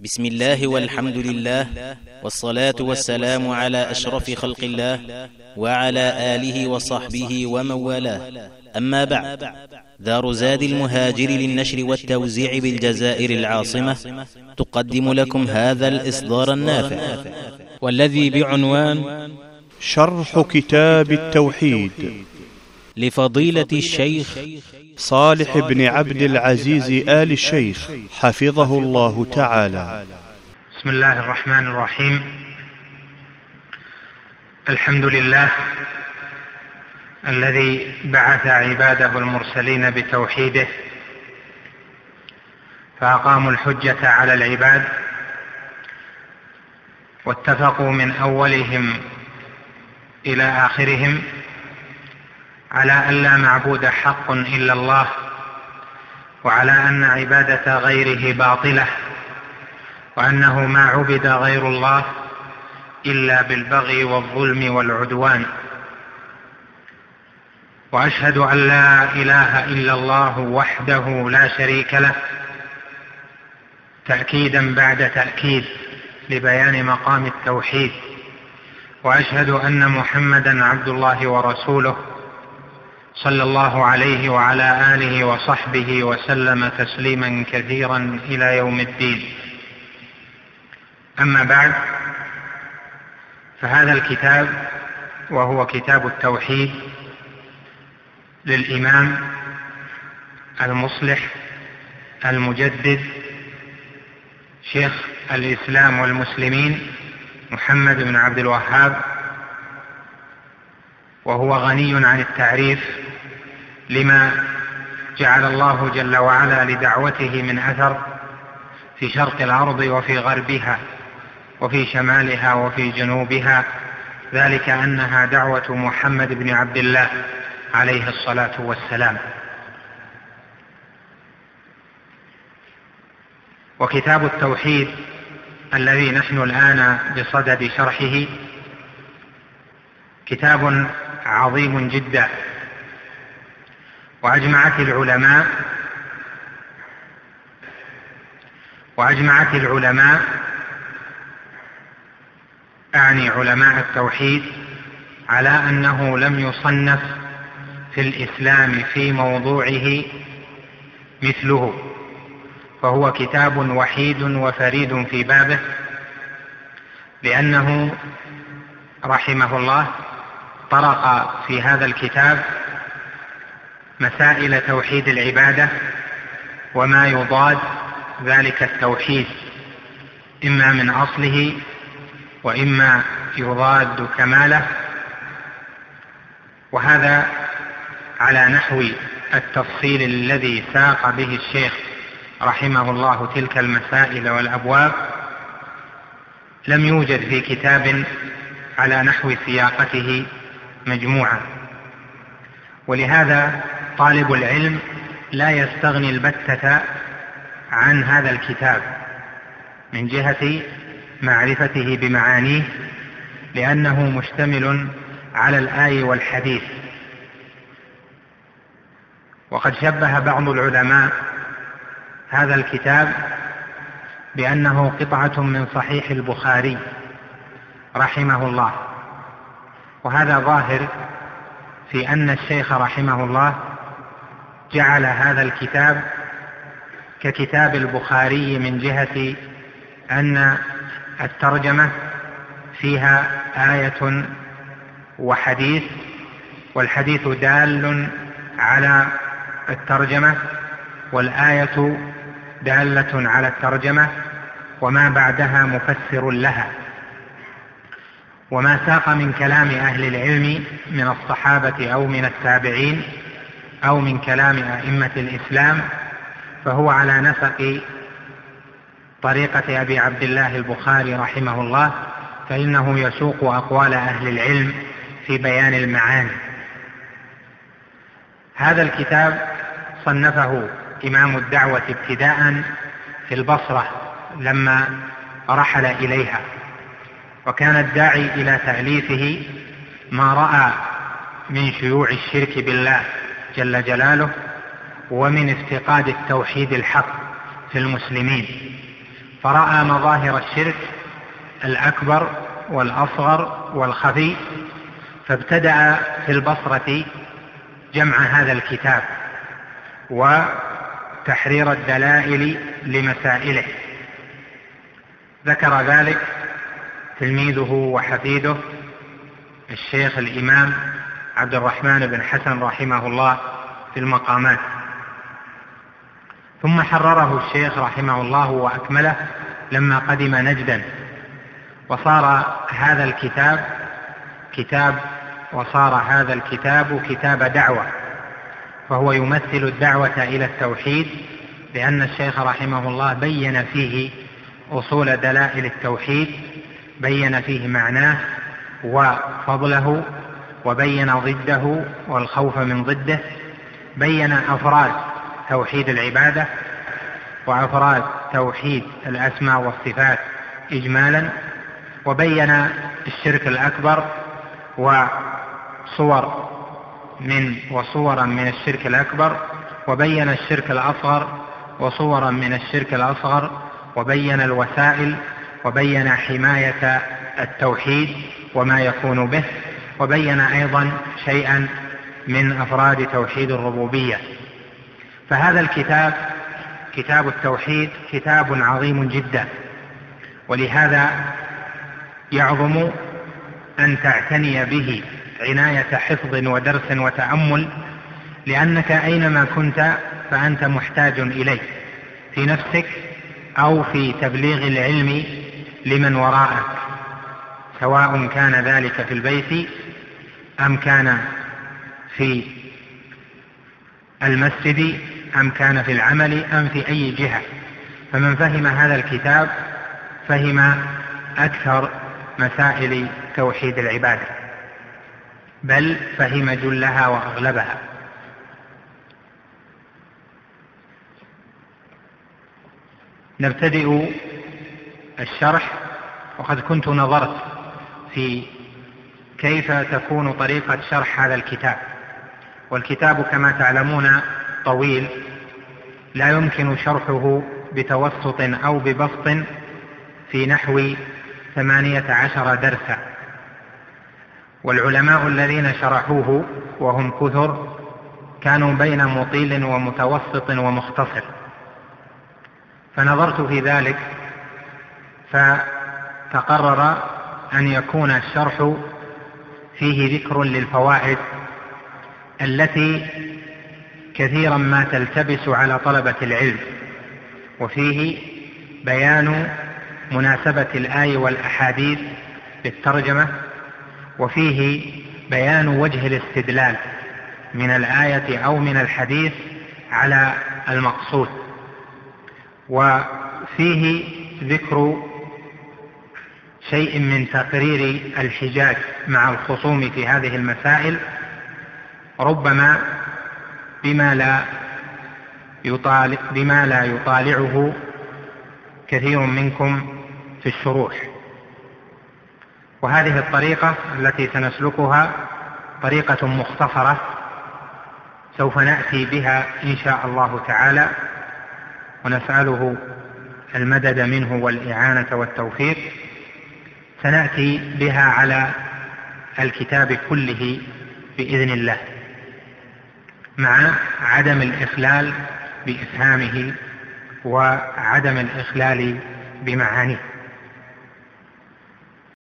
بسم الله والحمد لله، والصلاة والسلام على أشرف خلق الله وعلى آله وصحبه ومن والاه. أما بعد، دار زاد المهاجر للنشر والتوزيع بالجزائر العاصمة تقدم لكم هذا الإصدار النافع والذي بعنوان شرح كتاب التوحيد لفضيلة الشيخ صالح بن عبد العزيز آل الشيخ حفظه الله تعالى. بسم الله الرحمن الرحيم. الحمد لله الذي بعث عباده المرسلين بتوحيده فأقاموا الحجة على العباد، واتفقوا من أولهم إلى آخرهم على أن لا معبود حق إلا الله، وعلى أن عبادة غيره باطلة، وأنه ما عبد غير الله إلا بالبغي والظلم والعدوان. وأشهد أن لا إله إلا الله وحده لا شريك له، تأكيدا بعد تأكيد لبيان مقام التوحيد. وأشهد أن محمدا عبد الله ورسوله صلى الله عليه وعلى آله وصحبه وسلم تسليما كثيرا إلى يوم الدين. أما بعد، فهذا الكتاب وهو كتاب التوحيد للإمام المصلح المجدد شيخ الإسلام والمسلمين محمد بن عبد الوهاب، وهو غني عن التعريف لما جعل الله جل وعلا لدعوته من أثر في شرق الأرض وفي غربها وفي شمالها وفي جنوبها، ذلك أنها دعوة محمد بن عبد الله عليه الصلاة والسلام. وكتاب التوحيد الذي نحن الآن بصدد شرحه كتاب عظيم جدا، وأجمعت العلماء أعني علماء التوحيد على أنه لم يصنف في الإسلام في موضوعه مثله، فهو كتاب وحيد وفريد في بابه، لأنه رحمه الله طرق في هذا الكتاب مسائل توحيد العبادة وما يضاد ذلك التوحيد، إما من أصله وإما يضاد كماله، وهذا على نحو التفصيل الذي ساق به الشيخ رحمه الله تلك المسائل والأبواب. لم يوجد في كتاب على نحو سياقته مجموعة، ولهذا طالب العلم لا يستغني البتة عن هذا الكتاب من جهة معرفته بمعانيه، لأنه مشتمل على الآية والحديث. وقد شبه بعض العلماء هذا الكتاب بأنه قطعة من صحيح البخاري رحمه الله، وهذا ظاهر في أن الشيخ رحمه الله جعل هذا الكتاب ككتاب البخاري من جهة أن الترجمة فيها آية وحديث، والحديث دال على الترجمة، والآية دالة على الترجمة، وما بعدها مفسر لها. وما ساق من كلام أهل العلم من الصحابة أو من التابعين أو من كلام أئمة الإسلام فهو على نسق طريقة أبي عبد الله البخاري رحمه الله، فإنه يسوق أقوال أهل العلم في بيان المعاني. هذا الكتاب صنفه إمام الدعوة ابتداء في البصرة لما رحل إليها، وكان الداعي إلى تأليفه ما رأى من شيوع الشرك بالله جل جلاله ومن افتقاد التوحيد الحق في المسلمين، فرأى مظاهر الشرك الأكبر والأصغر والخفي، فابتدأ في البصرة جمع هذا الكتاب وتحرير الدلائل لمسائله، ذكر ذلك تلميذه وحفيده الشيخ الإمام عبد الرحمن بن حسن رحمه الله في المقامات، ثم حرره الشيخ رحمه الله وأكمله لما قدم نجدا، وصار هذا الكتاب كتاب دعوة، فهو يمثل الدعوة إلى التوحيد، لأن الشيخ رحمه الله بين فيه أصول دلائل التوحيد، بين فيه معناه وفضله، وبين ضده والخوف من ضده، بين أفراد توحيد العبادة وأفراد توحيد الأسماء والصفات إجمالا، وبين الشرك الأكبر وصورا من الشرك الأكبر، وبين الشرك الأصغر وصورا من الشرك الأصغر، وبين الوسائل، وبين حماية التوحيد وما يكون به، وبين أيضا شيئا من أفراد توحيد الربوبية. فهذا الكتاب كتاب التوحيد كتاب عظيم جدا، ولهذا يعظم أن تعتني به عناية حفظ ودرس وتأمل، لأنك أينما كنت فأنت محتاج إليه في نفسك أو في تبليغ العلم لمن وراءك، سواء كان ذلك في البيت أم كان في المسجد أم كان في العمل أم في أي جهة. فمن فهم هذا الكتاب فهم أكثر مسائل توحيد العبادة، بل فهم جلها وأغلبها. نبتدئ الشرح، وقد كنت نظرت في كيف تكون طريقة شرح هذا الكتاب، والكتاب كما تعلمون طويل لا يمكن شرحه بتوسط أو ببسط في نحو 18 درسا، والعلماء الذين شرحوه وهم كثر كانوا بين مطيل ومتوسط ومختصر، فنظرت في ذلك فتقرر أن يكون الشرح فيه ذكر للفوائد التي كثيرا ما تلتبس على طلبة العلم، وفيه بيان مناسبة الآي والأحاديث للترجمة، وفيه بيان وجه الاستدلال من الآية أو من الحديث على المقصود، وفيه ذكر شيء من تقرير الحجاج مع الخصوم في هذه المسائل، ربما بما لا يطالعه كثير منكم في الشروح. وهذه الطريقة التي سنسلكها طريقة مختصرة سوف نأتي بها إن شاء الله تعالى، ونسأله المدد منه والإعانة والتوفيق. سنأتي بها على الكتاب كله بإذن الله، مع عدم الإخلال بإفهامه وعدم الإخلال بمعانيه.